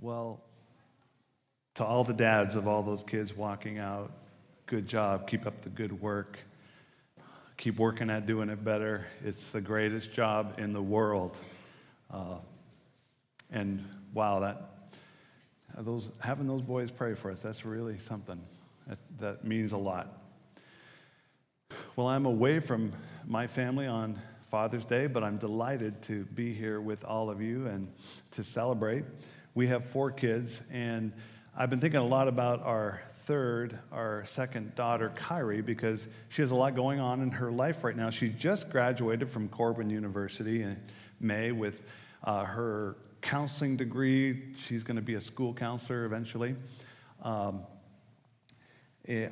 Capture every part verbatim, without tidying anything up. Well, to all the dads of all those kids walking out, good job, keep up the good work, keep working at doing it better. It's the greatest job in the world. Uh, and wow, that those having those boys pray for us, that's really something. That, that means a lot. Well, I'm away from my family on Father's Day, but I'm delighted to be here with all of you and to celebrate. We have four kids, and I've been thinking a lot about our third, our second daughter, Kyrie, because she has a lot going on in her life right now. She just graduated from Corbin University in May with uh, her counseling degree. She's going to be a school counselor eventually. Um,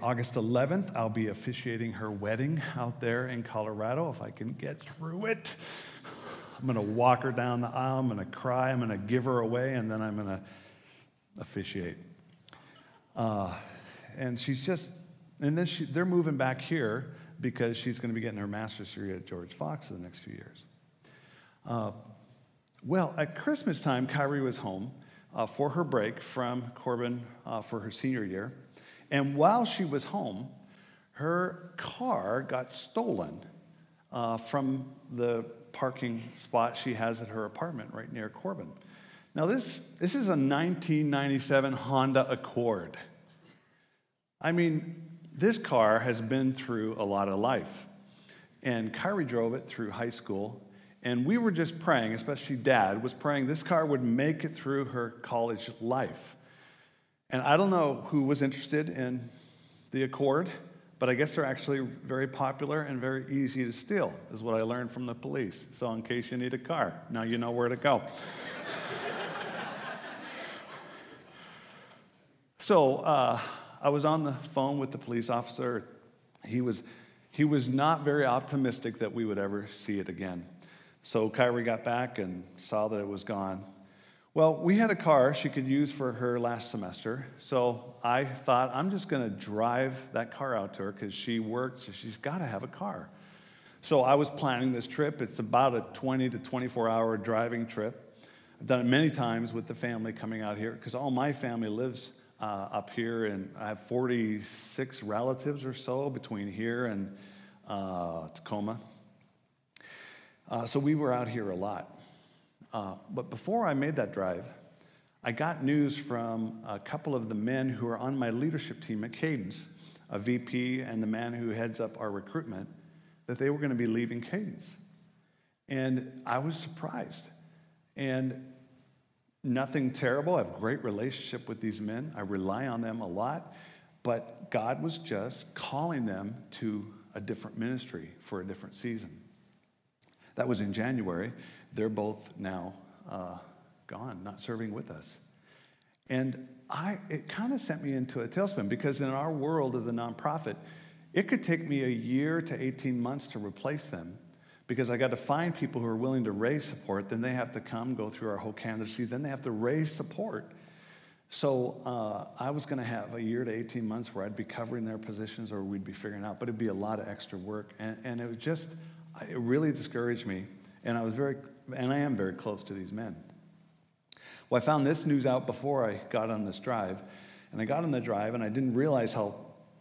August eleventh, I'll be officiating her wedding out there in Colorado, if I can get through it. I'm going to walk her down the aisle, I'm going to cry, I'm going to give her away, and then I'm going to officiate. Uh, and she's just, and then she, they're moving back here because she's going to be getting her master's degree at George Fox in the next few years. Uh, well, at Christmas time, Kyrie was home uh, for her break from Corbin uh, for her senior year. And while she was home, her car got stolen uh, from the parking spot she has at her apartment right near Corbin. Now, this, this is a nineteen ninety-seven Honda Accord. I mean, this car has been through a lot of life. And Kyrie drove it through high school. And we were just praying, especially Dad was praying, this car would make it through her college life. And I don't know who was interested in the Accord, but I guess they're actually very popular and very easy to steal, is what I learned from the police. So in case you need a car, now you know where to go. so uh, I was on the phone with the police officer. He was, he was not very optimistic that we would ever see it again. So Kyrie got back and saw that it was gone. Well, we had a car she could use for her last semester, so I thought I'm just going to drive that car out to her because she works, so she's got to have a car. So I was planning this trip. It's about a twenty to twenty-four hour driving trip. I've done it many times with the family coming out here because all my family lives uh, up here, and I have forty-six relatives or so between here and uh, Tacoma. Uh, so we were out here a lot. Uh, but before I made that drive, I got news from a couple of the men who are on my leadership team at Cadence, a V P and the man who heads up our recruitment, that they were going to be leaving Cadence. And I was surprised. And nothing terrible. I have a great relationship with these men. I rely on them a lot. But God was just calling them to a different ministry for a different season. That was in January. They're both now uh, gone, not serving with us. And I, it kind of sent me into a tailspin because in our world of the nonprofit, it could take me a year to eighteen months to replace them because I got to find people who are willing to raise support. Then they have to come, go through our whole candidacy. Then they have to raise support. So uh, I was going to have a year to eighteen months where I'd be covering their positions or we'd be figuring out, but it'd be a lot of extra work. And, and it was just, it really discouraged me. And I was very, and I am very close to these men. Well, I found this news out before I got on this drive. And I got on the drive, and I didn't realize how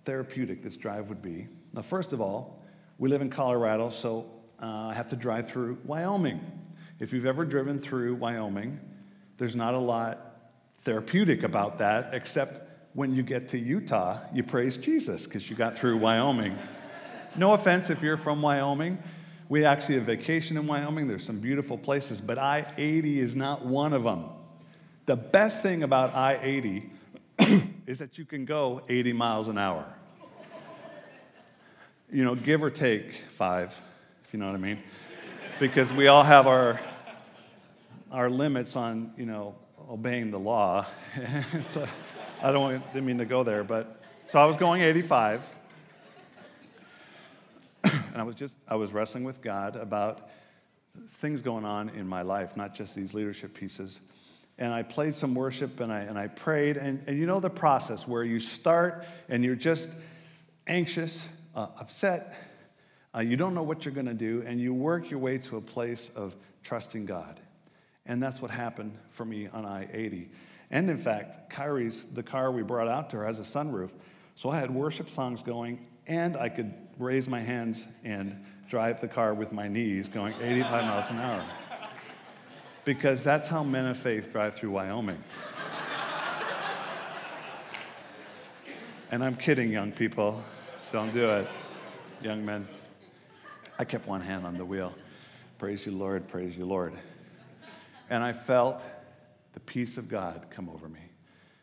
therapeutic this drive would be. Now, first of all, we live in Colorado, so uh, I have to drive through Wyoming. If you've ever driven through Wyoming, there's not a lot therapeutic about that, except when you get to Utah, you praise Jesus because you got through Wyoming. No offense if you're from Wyoming. We actually have vacation in Wyoming. There's some beautiful places, but I eighty is not one of them. The best thing about I eighty is that you can go eighty miles an hour. You know, give or take five, if you know what I mean. Because we all have our our limits on, you know, obeying the law. So I don't didn't mean to go there, but so I was going eighty-five. And I was just, I was wrestling with God about things going on in my life, not just these leadership pieces. And I played some worship and I and I prayed. And, and you know the process where you start and you're just anxious, uh, upset. Uh, you don't know what you're going to do. And you work your way to a place of trusting God. And that's what happened for me on I eighty. And in fact, Kyrie's, the car we brought out to her, has a sunroof. So I had worship songs going, and I could raise my hands and drive the car with my knees going eighty-five miles an hour. Because that's how men of faith drive through Wyoming. And I'm kidding, young people. Don't do it, young men. I kept one hand on the wheel. Praise you, Lord, praise you, Lord. And I felt the peace of God come over me,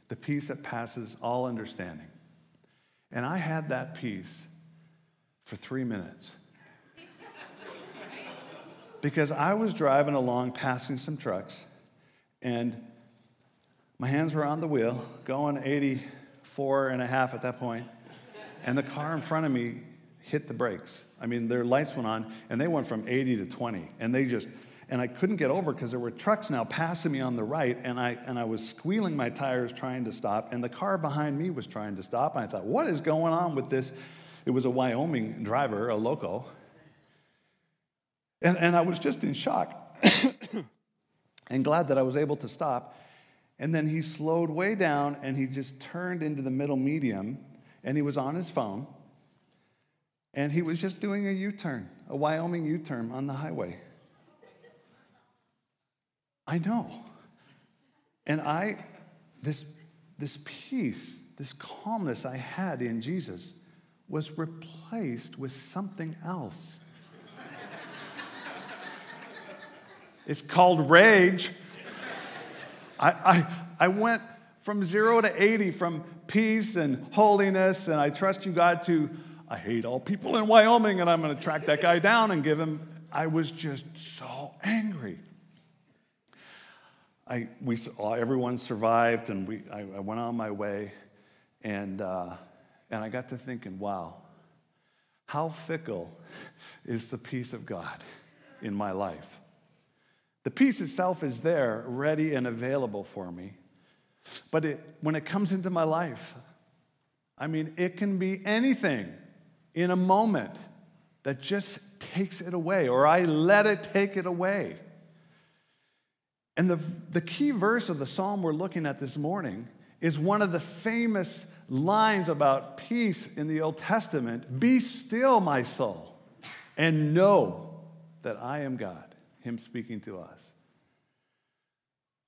the peace that passes all understanding. And I had that peace for three minutes. Because I was driving along, passing some trucks, and my hands were on the wheel, going eighty-four and a half at that point, and the car in front of me hit the brakes. I mean, their lights went on, and they went from eighty to twenty, and they just... And I couldn't get over because there were trucks now passing me on the right, and I and I was squealing my tires trying to stop, and the car behind me was trying to stop. And I thought, what is going on with this? It was a Wyoming driver, a loco. And, and I was just in shock and glad that I was able to stop. And then he slowed way down, and he just turned into the middle medium, and he was on his phone, and he was just doing a U-turn, a Wyoming U-turn on the highway. I know. And I, this, this peace, this calmness I had in Jesus was replaced with something else. It's called rage. I, I, I went from zero to eighty, from peace and holiness, and I trust you, God, to I hate all people in Wyoming, and I'm going to track that guy down and give him. I was just so angry. I, we, everyone survived, and we, I, I went on my way, and uh, and I got to thinking, wow, how fickle is the peace of God in my life? The peace itself is there, ready and available for me, but it, when it comes into my life, I mean, it can be anything in a moment that just takes it away, or I let it take it away. And the, the key verse of the psalm we're looking at this morning is one of the famous lines about peace in the Old Testament. Be still, my soul, and know that I am God. Him speaking to us.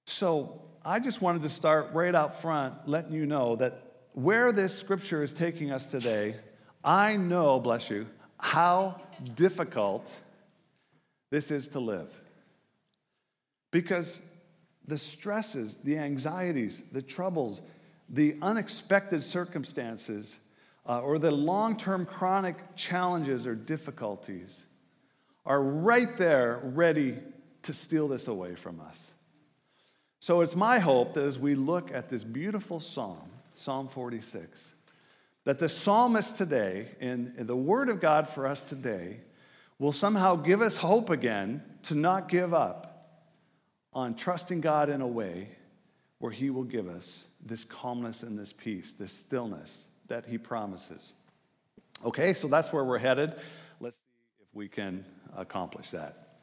So I just wanted to start right out front, letting you know that where this scripture is taking us today, I know, bless you, how difficult this is to live. Because the stresses, the anxieties, the troubles, the unexpected circumstances, uh, or the long-term chronic challenges or difficulties are right there ready to steal this away from us. So it's my hope that as we look at this beautiful psalm, Psalm forty-six, that the psalmist today, in, in the word of God for us today, will somehow give us hope again to not give up on trusting God in a way where he will give us this calmness and this peace, this stillness that he promises. Okay, so that's where we're headed. Let's see if we can accomplish that.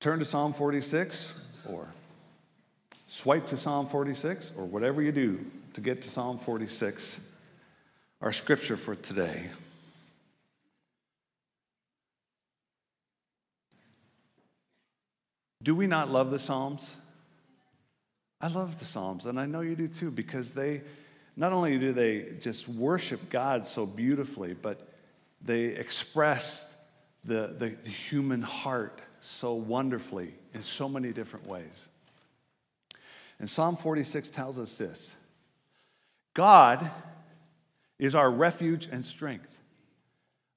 Turn to Psalm forty-six, or swipe to Psalm forty-six, or whatever you do to get to Psalm forty-six, our scripture for today. Do we not love the Psalms? I love the Psalms, and I know you do too, because they, not only do they just worship God so beautifully, but they express the, the, the human heart so wonderfully in so many different ways. And Psalm forty-six tells us this: God is our refuge and strength,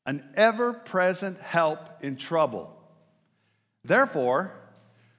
an ever-present help in trouble. Therefore,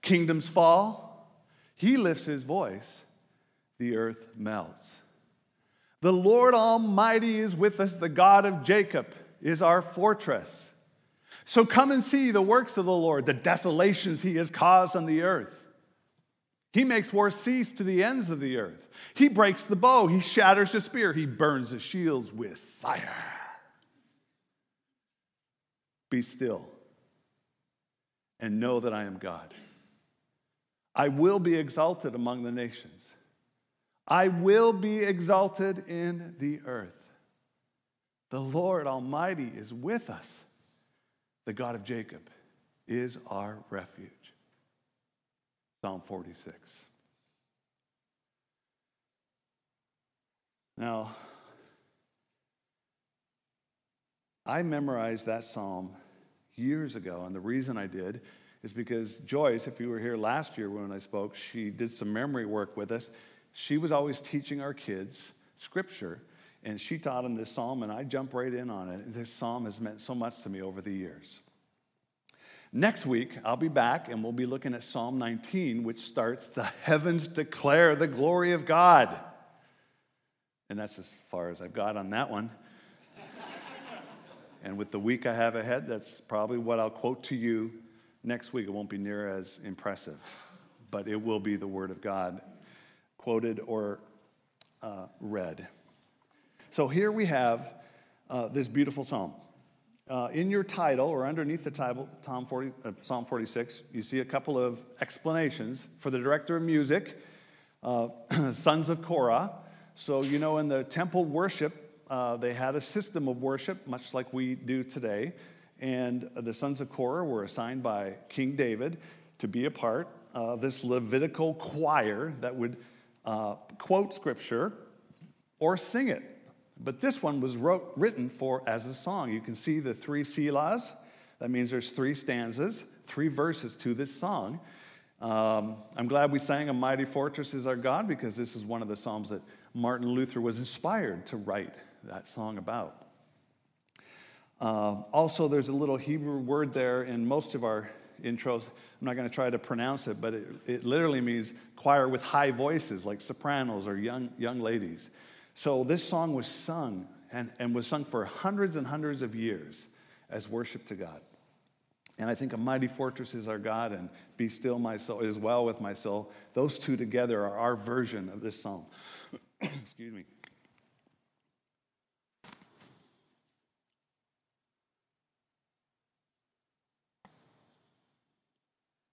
Kingdoms fall, he lifts his voice the earth melts. The Lord Almighty is with us. The God of Jacob is our fortress. So come and see the works of the Lord, the desolations he has caused on the earth. He makes war cease to the ends of the earth. He breaks the bow. He shatters the spear. He burns the shields with fire. Be still and know that I am God. I will be exalted among the nations. I will be exalted in the earth. The Lord Almighty is with us. The God of Jacob is our refuge. Psalm forty-six. Now, I memorized that psalm years ago, and the reason I did is because Joyce, if you were here last year when I spoke, she did some memory work with us. She was always teaching our kids scripture, and she taught them this psalm, and I jump right in on it. This psalm has meant so much to me over the years. Next week, I'll be back, and we'll be looking at Psalm nineteen, which starts, "The heavens declare the glory of God." And that's as far as I've got on that one. And with the week I have ahead, that's probably what I'll quote to you next week. It won't be near as impressive, but it will be the Word of God quoted or uh, read. So here we have uh, this beautiful psalm. Uh, in your title, or underneath the title, Tom forty, uh, Psalm forty-six, you see a couple of explanations for the director of music, uh, sons of Korah. So, you know, in the temple worship, uh, they had a system of worship, much like we do today. And the sons of Korah were assigned by King David to be a part of this Levitical choir that would Uh, quote scripture or sing it. But this one was wrote, written for as a song. You can see the three selahs. That means there's three stanzas, three verses to this song. Um, I'm glad we sang A Mighty Fortress Is Our God, because this is one of the psalms that Martin Luther was inspired to write that song about. Uh, also, there's a little Hebrew word there in most of our intros. I'm not going to try to pronounce it, but it, it literally means choir with high voices, like sopranos or young young ladies. So this song was sung and, and was sung for hundreds and hundreds of years as worship to God. And I think A Mighty Fortress Is Our God and Be Still My Soul, It Is Well With My Soul, those two together are our version of this psalm. Excuse me.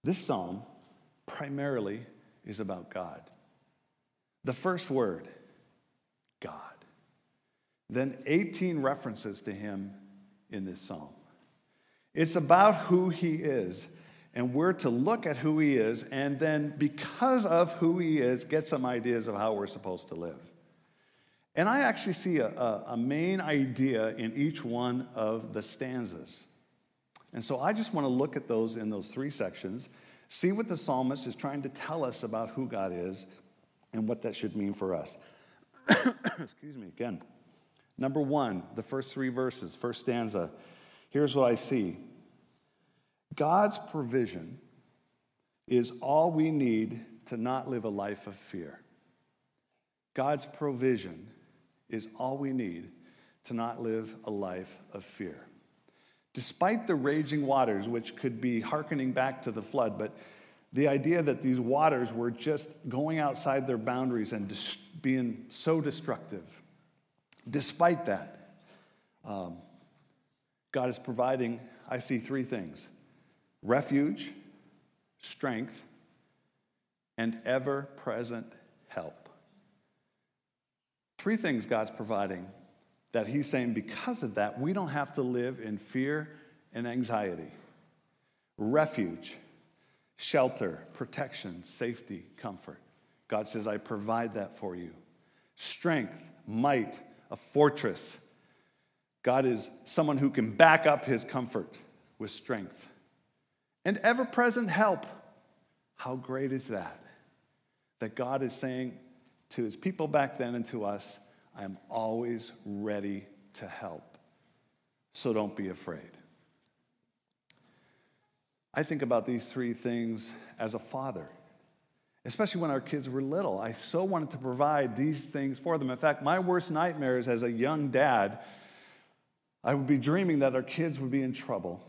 This psalm primarily is about God. The first word, God. Then eighteen references to him in this psalm. It's about who he is, and we're to look at who he is, and then because of who he is, get some ideas of how we're supposed to live. And I actually see a, a, a main idea in each one of the stanzas. And so I just want to look at those in those three sections, see what the psalmist is trying to tell us about who God is and what that should mean for us. Excuse me again. Number one, the first three verses, first stanza. Here's what I see. God's provision is all we need to not live a life of fear. God's provision is all we need to not live a life of fear. Despite the raging waters, which could be hearkening back to the flood, but the idea that these waters were just going outside their boundaries and dis- being so destructive, despite that, um, God is providing, I see three things, refuge, strength, and ever-present help. Three things God's providing that he's saying because of that, we don't have to live in fear and anxiety. Refuge, shelter, protection, safety, comfort. God says, I provide that for you. Strength, might, a fortress. God is someone who can back up his comfort with strength. And ever-present help. How great is that? That God is saying to his people back then and to us, I am always ready to help, so don't be afraid. I think about these three things as a father, especially when our kids were little. I so wanted to provide these things for them. In fact, my worst nightmares as a young dad, I would be dreaming that our kids would be in trouble.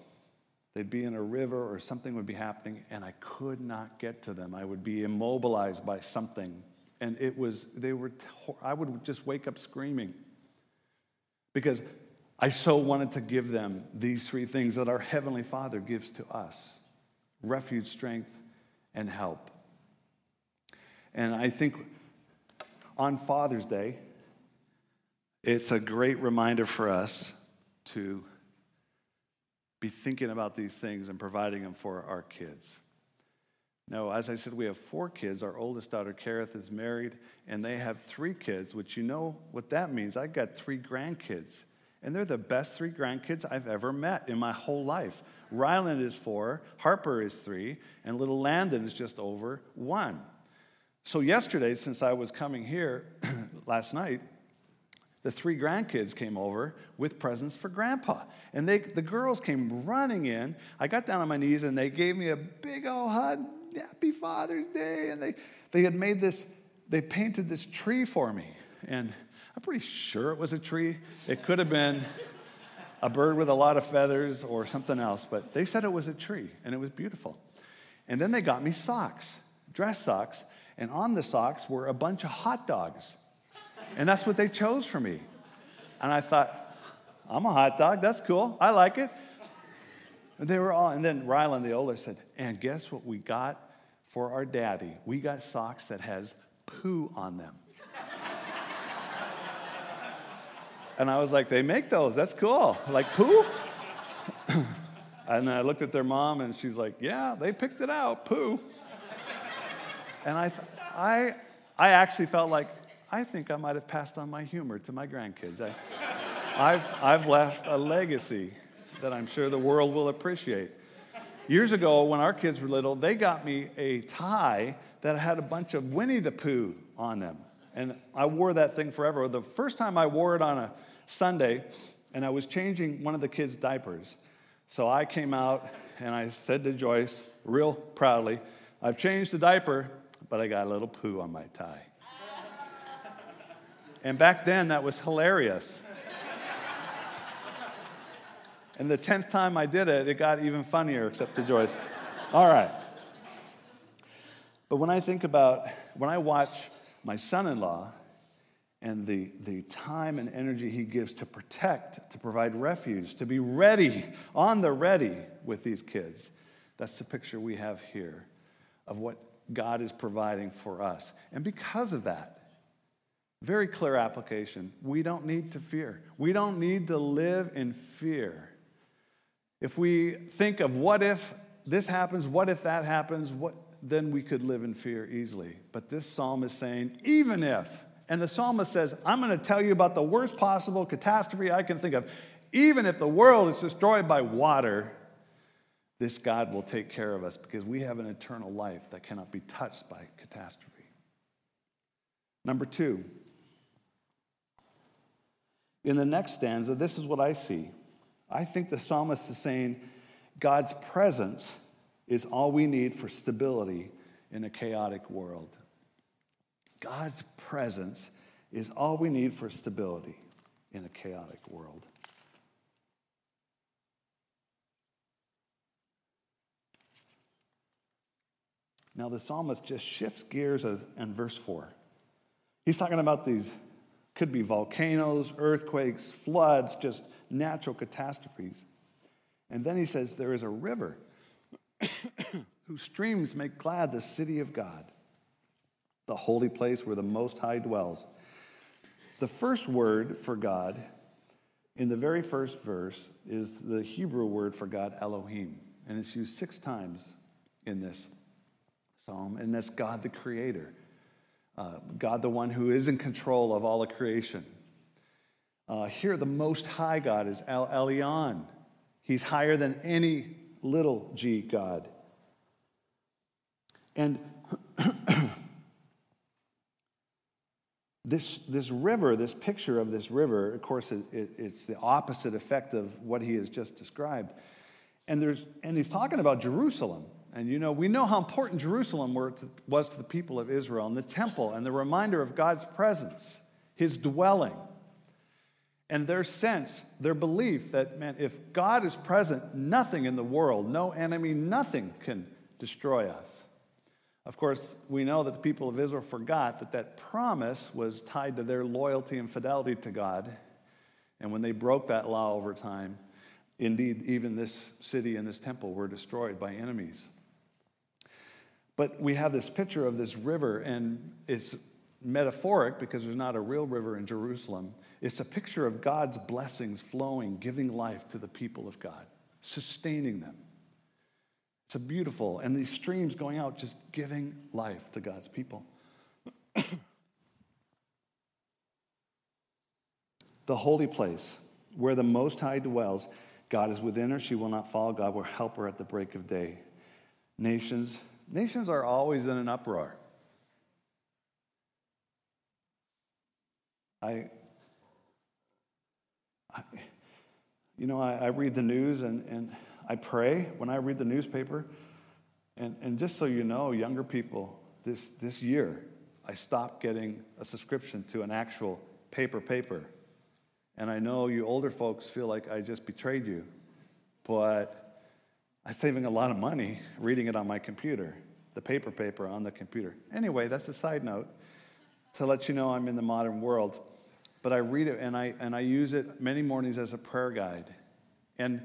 They'd be in a river or something would be happening, and I could not get to them. I would be immobilized by something. And it was, they were, I would just wake up screaming because I so wanted to give them these three things that our Heavenly Father gives to us: refuge, strength, and help. And I think on Father's Day, it's a great reminder for us to be thinking about these things and providing them for our kids. Now, as I said, we have four kids. Our oldest daughter, Kareth, is married, and they have three kids, which you know what that means. I got three grandkids, and they're the best three grandkids I've ever met in my whole life. Ryland is four, Harper is three, and little Landon is just over one. So yesterday, since I was coming here last night, the three grandkids came over with presents for Grandpa. And they, the girls came running in. I got down on my knees, and they gave me a big old hug. Happy Father's Day. And they, they had made this, they painted this tree for me. And I'm pretty sure it was a tree. It could have been a bird with a lot of feathers or something else. But they said it was a tree, and it was beautiful. And then they got me socks, dress socks. And on the socks were a bunch of hot dogs. And that's what they chose for me. And I thought, I'm a hot dog. That's cool. I like it. And they were all, and then Rylan, the oldest, said, and guess what we got for our daddy? We got socks that has poo on them. And I was like, they make those. That's cool. Like poo? And I looked at their mom, and she's like, yeah, they picked it out, poo. And I, th- I, I actually felt like I think I might have passed on my humor to my grandkids. I, I've, I've left a legacy that I'm sure the world will appreciate. Years ago, when our kids were little, they got me a tie that had a bunch of Winnie the Pooh on them, and I wore that thing forever. The first time I wore it on a Sunday, and I was changing one of the kids' diapers, so I came out and I said to Joyce, real proudly, "I've changed the diaper, but I got a little poo on my tie." And back then, that was hilarious. And the tenth time I did it, it got even funnier, except to Joyce. All right. But when I think about, when I watch my son-in-law and the, the time and energy he gives to protect, to provide refuge, to be ready, on the ready with these kids, that's the picture we have here of what God is providing for us. And because of that, very clear application, we don't need to fear. We don't need to live in fear. If we think of what if this happens, what if that happens, what, then we could live in fear easily. But this psalm is saying, even if, and the psalmist says, I'm going to tell you about the worst possible catastrophe I can think of. Even if the world is destroyed by water, this God will take care of us because we have an eternal life that cannot be touched by catastrophe. Number two, in the next stanza, this is what I see. I think the psalmist is saying God's presence is all we need for stability in a chaotic world. God's presence is all we need for stability in a chaotic world. Now, the psalmist just shifts gears as in verse four. He's talking about these could be volcanoes, earthquakes, floods, just natural catastrophes. And then he says, there is a river whose streams make glad the city of God, the holy place where the Most High dwells. The first word for God in the very first verse is the Hebrew word for God, Elohim. And it's used six times in this psalm, and that's God the Creator. Uh, God, the one who is in control of all of creation. Uh, here, the Most High God is El Elyon. He's higher than any little g God. And this, this river, this picture of this river, of course, it, it, it's the opposite effect of what he has just described. And there's and he's talking about Jerusalem. And you know, we know how important Jerusalem were to, was to the people of Israel, and the temple, and the reminder of God's presence, his dwelling, and their sense, their belief that, man, if God is present, nothing in the world, no enemy, nothing can destroy us. Of course, we know that the people of Israel forgot that that promise was tied to their loyalty and fidelity to God. And when they broke that law over time, indeed, even this city and this temple were destroyed by enemies. But we have this picture of this river, and it's metaphoric because there's not a real river in Jerusalem. It's a picture of God's blessings flowing, giving life to the people of God, sustaining them. It's a beautiful, and these streams going out, just giving life to God's people. The holy place where the Most High dwells, God is within her, she will not fall. God will help her at the break of day. Nations, nations are always in an uproar. I, I you know, I, I read the news and, and I pray when I read the newspaper. And, and just so you know, younger people, this, this year, I stopped getting a subscription to an actual paper paper. And I know you older folks feel like I just betrayed you, but I'm saving a lot of money reading it on my computer, the paper paper on the computer. Anyway, that's a side note to let you know I'm in the modern world. But I read it, and I and I use it many mornings as a prayer guide. And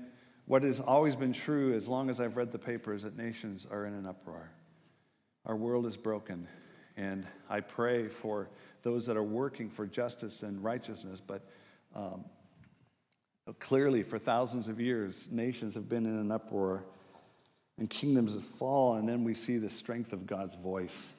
what has always been true as long as I've read the paper is that nations are in an uproar. Our world is broken, and I pray for those that are working for justice and righteousness, but Um, clearly, for thousands of years, nations have been in an uproar, and kingdoms have fallen, and then we see the strength of God's voice,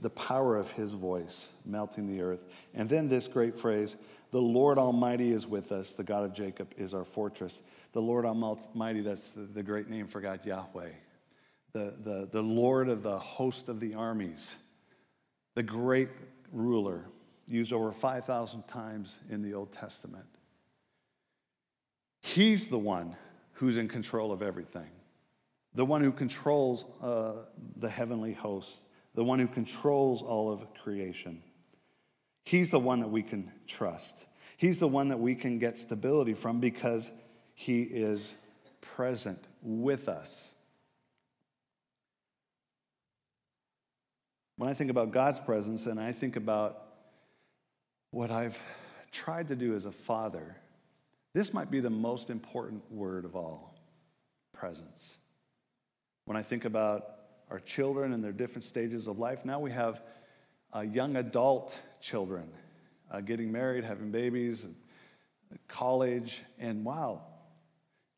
the power of his voice melting the earth. And then this great phrase, the Lord Almighty is with us, the God of Jacob is our fortress. The Lord Almighty, that's the, the great name for God, Yahweh, the, the, the Lord of the host of the armies, the great ruler, used over five thousand times in the Old Testament. He's the one who's in control of everything, the one who controls uh, the heavenly hosts, the one who controls all of creation. He's the one that we can trust. He's the one that we can get stability from because he is present with us. When I think about God's presence and I think about what I've tried to do as a father, this might be the most important word of all, presence. When I think about our children and their different stages of life, now we have uh, young adult children uh, getting married, having babies, college, and wow,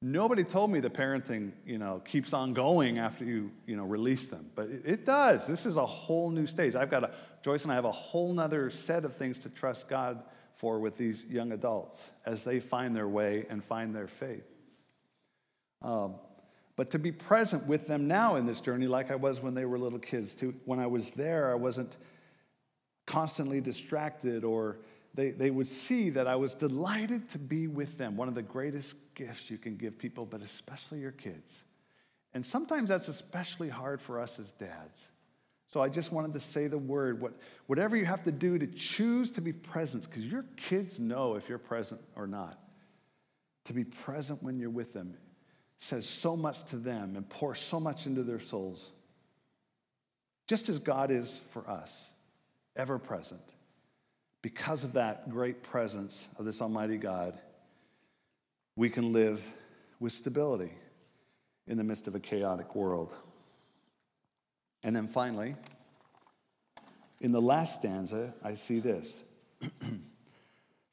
nobody told me the parenting, you know, keeps on going after you, you know, release them, but it, it does. This is a whole new stage. I've got a Joyce and I have a whole nother set of things to trust God for with these young adults as they find their way and find their faith. Um, but to be present with them now in this journey like I was when they were little kids. To, when I was there, I wasn't constantly distracted, or they, they would see that I was delighted to be with them. One of the greatest gifts you can give people, but especially your kids. And sometimes that's especially hard for us as dads. So I just wanted to say the word, what, whatever you have to do to choose to be present, because your kids know if you're present or not. To be present when you're with them says so much to them and pours so much into their souls. Just as God is for us, ever present. Because of that great presence of this Almighty God, we can live with stability in the midst of a chaotic world. And then finally, in the last stanza, I see this.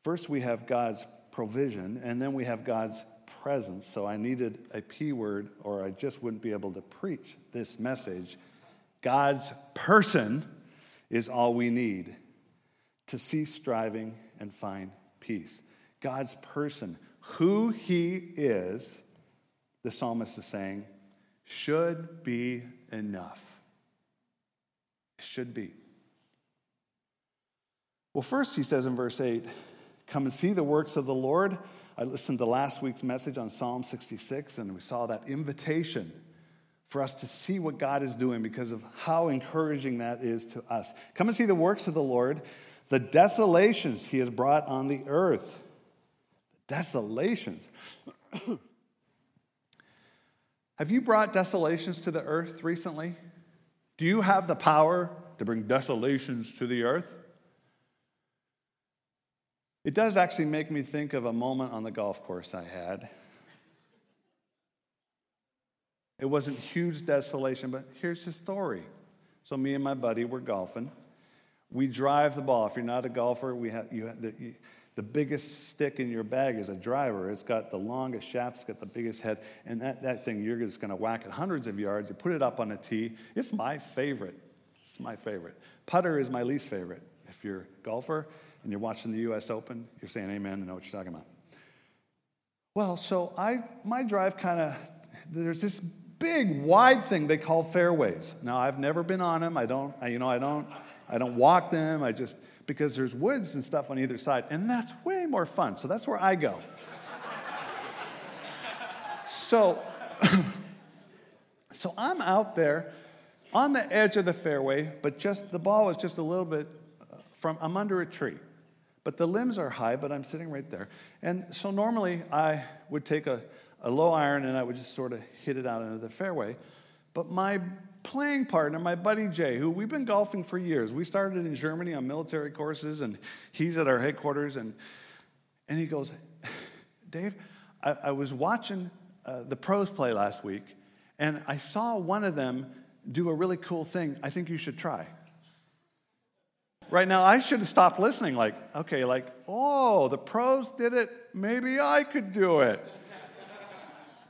First, we have God's provision, and then we have God's presence. So I needed a P word, or I just wouldn't be able to preach this message. God's person is all we need to cease striving and find peace. God's person, who he is, the psalmist is saying, should be enough. Should be. Well, first he says in verse eight, come and see the works of the Lord. I listened to last week's message on Psalm sixty-six, and we saw that invitation for us to see what God is doing because of how encouraging that is to us. Come and see the works of the Lord, the desolations he has brought on the earth. Desolations. Have you brought desolations to the earth recently? Do you have the power to bring desolations to the earth? It does actually make me think of a moment on the golf course I had. It wasn't huge desolation, but here's the story. So me and my buddy were golfing. We drive the ball. If you're not a golfer, we have, you have the, you, the biggest stick in your bag is a driver. It's got the longest shaft. It's got the biggest head. And that, that thing, you're just going to whack it hundreds of yards. You put it up on a tee. It's my favorite. It's my favorite. Putter is my least favorite. If you're a golfer and you're watching the U S Open, you're saying amen and know what you're talking about. Well, so I my drive kind of, there's this big wide thing they call fairways. Now I've never been on them. I don't, I, you know, I don't, I don't walk them. I just because there's woods and stuff on either side, and that's way more fun. So that's where I go. so, so I'm out there on the edge of the fairway, but just the ball is just a little bit from. I'm under a tree, but the limbs are high. But I'm sitting right there, and so normally I would take a. a low iron, and I would just sort of hit it out into the fairway. But my playing partner, my buddy Jay, who we've been golfing for years, we started in Germany on military courses, and he's at our headquarters, and and he goes, Dave, I, I was watching uh, the pros play last week, and I saw one of them do a really cool thing. I think you should try. Right now, I should have stopped listening, like, okay, like, oh, the pros did it. Maybe I could do it.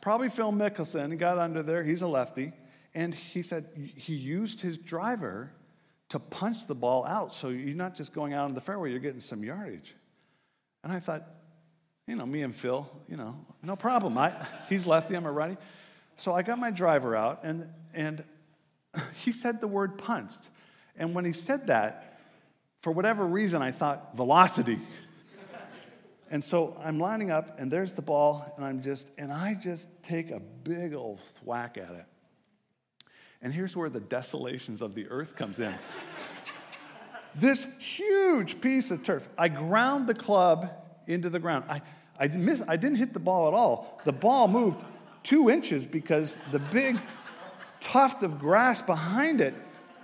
Probably Phil Mickelson got under there. He's a lefty. And he said he used his driver to punch the ball out. So you're not just going out on the fairway. You're getting some yardage. And I thought, you know, me and Phil, you know, no problem. I, he's lefty. I'm a righty. So I got my driver out. And, and he said the word punched. And when he said that, for whatever reason, I thought velocity. And so I'm lining up, and there's the ball, and I'm just, and I just take a big old thwack at it. And here's where the desolations of the earth comes in. This huge piece of turf. I ground the club into the ground. I, I, miss, I didn't hit the ball at all. The ball moved two inches because the big tuft of grass behind it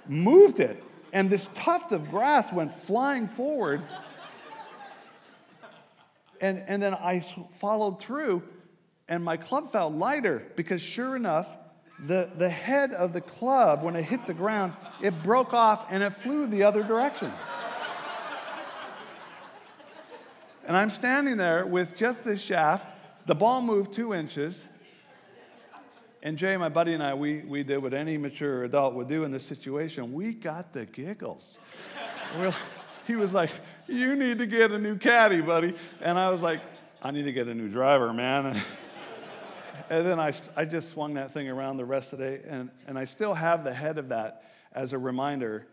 moved it. And this tuft of grass went flying forward. And and then I followed through, and my club felt lighter because sure enough, the, the head of the club, when it hit the ground, it broke off and it flew the other direction. And I'm standing there with just this shaft. The ball moved two inches. And Jay, my buddy, and I, we, we did what any mature adult would do in this situation. We got the giggles. We're, he was like, you need to get a new caddy, buddy. And I was like, I need to get a new driver, man. And, and then I, I just swung that thing around the rest of the day. And, and I still have the head of that as a reminder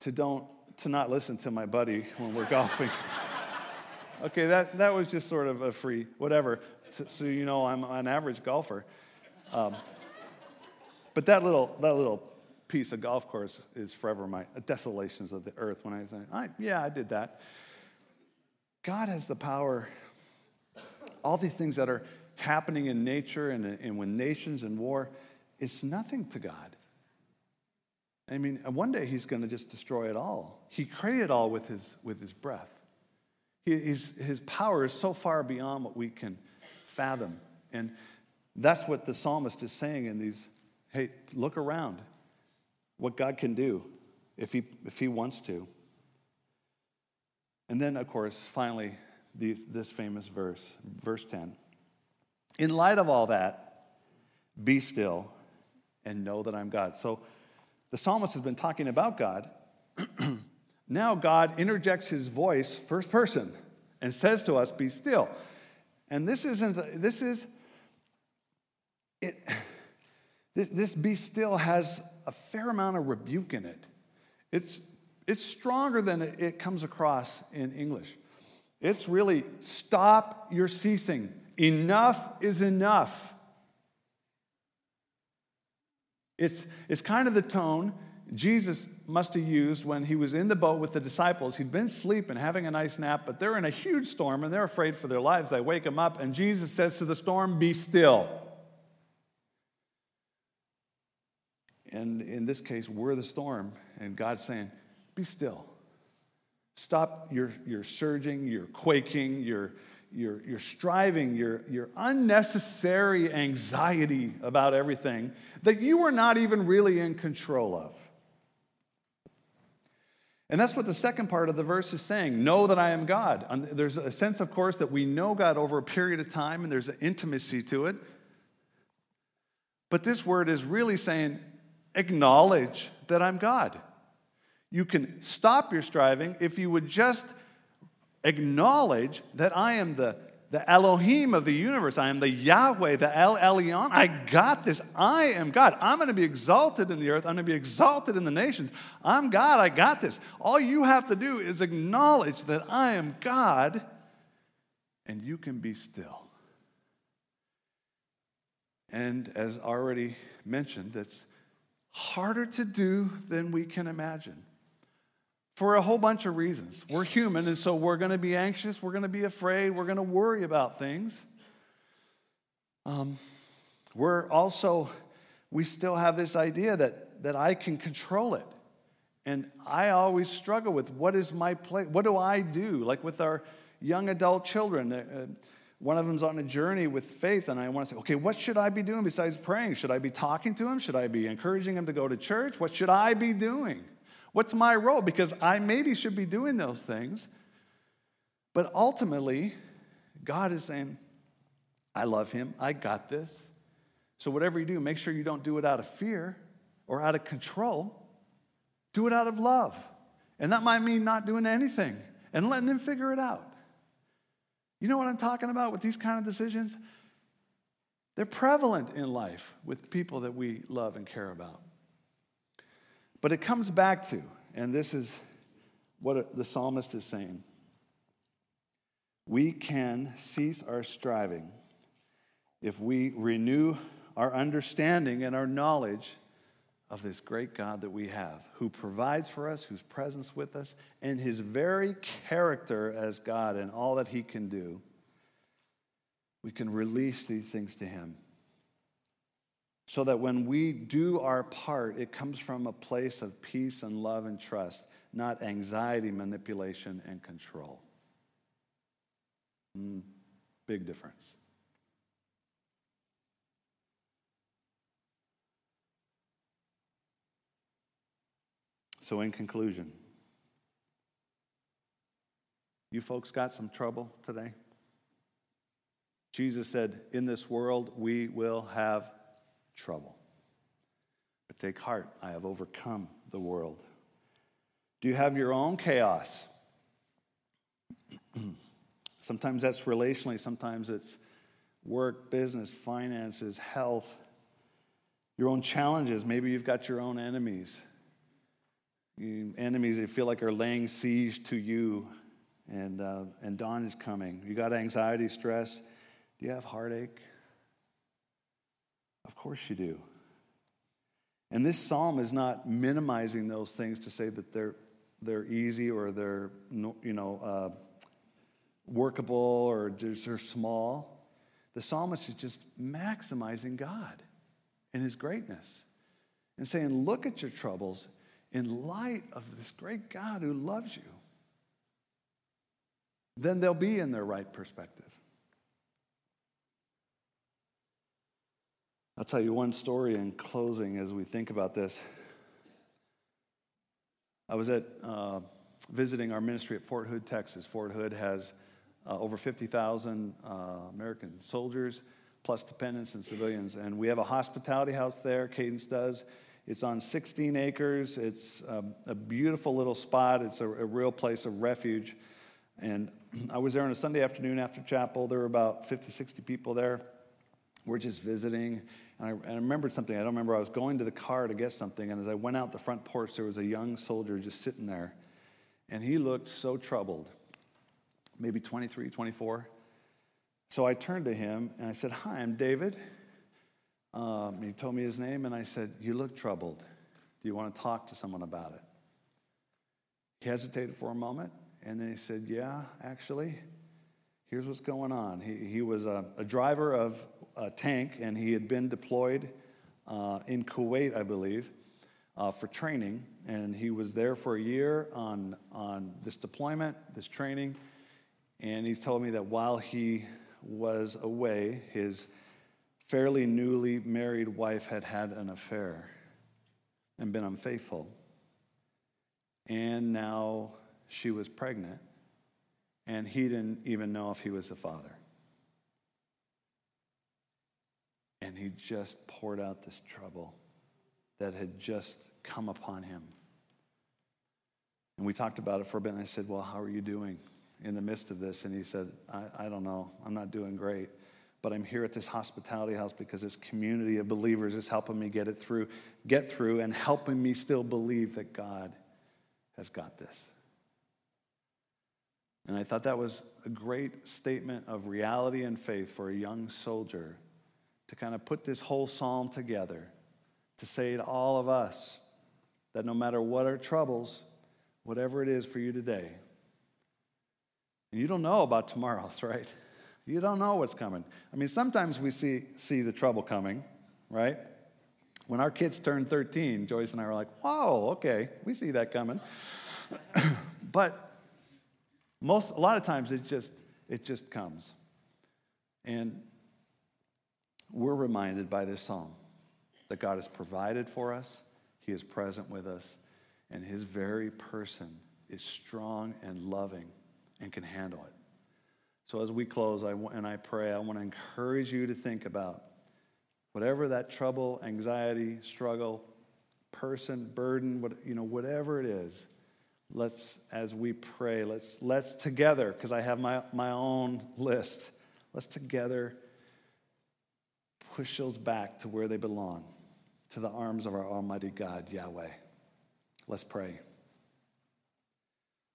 to don't to not listen to my buddy when we're golfing. Okay, that, that was just sort of a free whatever. So, so you know, I'm an average golfer. Um, but that little that little... piece of golf course is forever my uh, desolations of the earth. When I say, I, yeah, I did that. God has the power. All the things that are happening in nature and, and with nations and war, it's nothing to God. I mean, one day he's going to just destroy it all. He created all with his with his breath. He, he's, his power is so far beyond what we can fathom. And that's what the psalmist is saying in these, hey, look around. What God can do if he if he wants to. And then, of course, finally, these, this famous verse, verse ten. In light of all that, be still and know that I'm God. So the psalmist has been talking about God. Now God interjects his voice, first person, and says to us, be still. And this isn't, this is, it. This, this be still has a fair amount of rebuke in it. It's it's stronger than it, it comes across in English. It's really stop your ceasing. Enough is enough. It's, it's kind of the tone Jesus must have used when he was in the boat with the disciples. He'd been sleeping, having a nice nap, but they're in a huge storm, and they're afraid for their lives. They wake him up, and Jesus says to the storm, "Be still." And in this case, we're the storm, and God's saying, "Be still. Stop your, your surging, your quaking, your, your, your striving, your, your unnecessary anxiety about everything that you are not even really in control of." And that's what the second part of the verse is saying. Know that I am God. And there's a sense, of course, that we know God over a period of time, and there's an intimacy to it. But this word is really saying, acknowledge that I'm God. You can stop your striving if you would just acknowledge that I am the, the Elohim of the universe. I am the Yahweh, the El Elyon. I got this. I am God. I'm going to be exalted in the earth. I'm going to be exalted in the nations. I'm God. I got this. All you have to do is acknowledge that I am God, and you can be still. And as already mentioned, that's harder to do than we can imagine, for a whole bunch of reasons. We're human, and so we're going to be anxious. We're going to be afraid. We're going to worry about things. Um, we're also, we still have this idea that, that I can control it. And I always struggle with what is my place? What do I do? Like with our young adult children, uh, one of them's on a journey with faith, and I want to say, okay, what should I be doing besides praying? Should I be talking to him? Should I be encouraging him to go to church? What should I be doing? What's my role? Because I maybe should be doing those things. But ultimately, God is saying, I love him. I got this. So whatever you do, make sure you don't do it out of fear or out of control. Do it out of love. And that might mean not doing anything and letting him figure it out. You know what I'm talking about with these kind of decisions? They're prevalent in life with people that we love and care about. But it comes back to, and this is what the psalmist is saying, we can cease our striving if we renew our understanding and our knowledge of this great God that we have, who provides for us, whose presence with us, and his very character as God and all that he can do. We can release these things to him so that when we do our part, it comes from a place of peace and love and trust, not anxiety, manipulation, and control. Mm, big difference. So in conclusion, you folks got some trouble today? Jesus said, in this world we will have trouble. But take heart, I have overcome the world. Do you have your own chaos? Sometimes that's relationally, sometimes it's work, business, finances, health, your own challenges. Maybe you've got your own enemies. You, enemies that feel like are laying siege to you, and uh, and dawn is coming. You got anxiety, stress. Do you have heartache? Of course you do. And this psalm is not minimizing those things to say that they're they're easy or they're you know uh, workable or just they're small. The psalmist is just maximizing God and his greatness and saying, look at your troubles in light of this great God who loves you, then they'll be in their right perspective. I'll tell you one story in closing as we think about this. I was at uh, visiting our ministry at Fort Hood, Texas. Fort Hood has uh, over fifty thousand uh, American soldiers, plus dependents and civilians. And we have a hospitality house there, Cadence does. It's on sixteen acres. It's um, a beautiful little spot. It's a, a real place of refuge. And I was there on a Sunday afternoon after chapel. There were about fifty, sixty people there. We're just visiting. And I, and I remembered something. I don't remember. I was going to the car to get something. And as I went out the front porch, there was a young soldier just sitting there. And he looked so troubled, maybe twenty-three, twenty-four. So I turned to him and I said, "Hi, I'm David. Um, he told me his name, and I said, "You look troubled. Do you want to talk to someone about it?" He hesitated for a moment, and then he said, "Yeah, actually, here's what's going on." He, he was a, a driver of a tank, and he had been deployed uh, in Kuwait, I believe, uh, for training, and he was there for a year on, on this deployment, this training, and he told me that while he was away, his fairly newly married wife had had an affair and been unfaithful. And now she was pregnant, and he didn't even know if he was the father. And he just poured out this trouble that had just come upon him. And we talked about it for a bit, and I said, "Well, how are you doing in the midst of this?" And he said, I, I don't know. I'm not doing great. But I'm here at this hospitality house because this community of believers is helping me get it through, get through, and helping me still believe that God has got this." And I thought that was a great statement of reality and faith for a young soldier to kind of put this whole psalm together, to say to all of us that no matter what our troubles, whatever it is for you today, and you don't know about tomorrow's, right? You don't know what's coming. I mean, sometimes we see see the trouble coming, right? When our kids turned thirteen, Joyce and I were like, "Whoa, okay, we see that coming." But most, a lot of times, it just it just comes, and we're reminded by this psalm that God has provided for us. He is present with us, and His very person is strong and loving, and can handle it. So as we close I, and I pray, I want to encourage you to think about whatever that trouble, anxiety, struggle, person, burden, what, you know, whatever it is, let's, as we pray, let's let's together, because I have my, my own list, let's together push those back to where they belong, to the arms of our almighty God, Yahweh. Let's pray.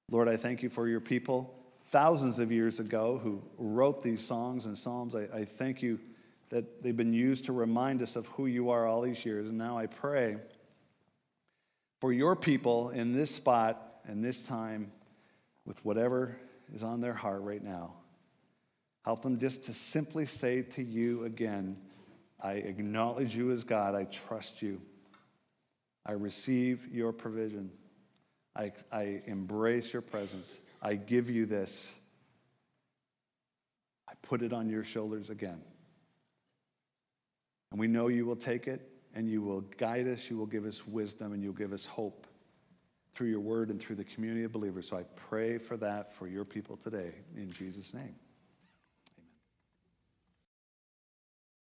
Lord, I thank you for your people thousands of years ago who wrote these songs and psalms. I, I thank you that they've been used to remind us of who you are all these years. And now I pray for your people in this spot and this time with whatever is on their heart right now. Help them just to simply say to you again, "I acknowledge you as God. I trust you. I receive your provision. I, I embrace your presence. I give you this. I put it on your shoulders again." And we know you will take it, and you will guide us, you will give us wisdom, and you'll give us hope through your word and through the community of believers. So I pray for that for your people today in Jesus' name.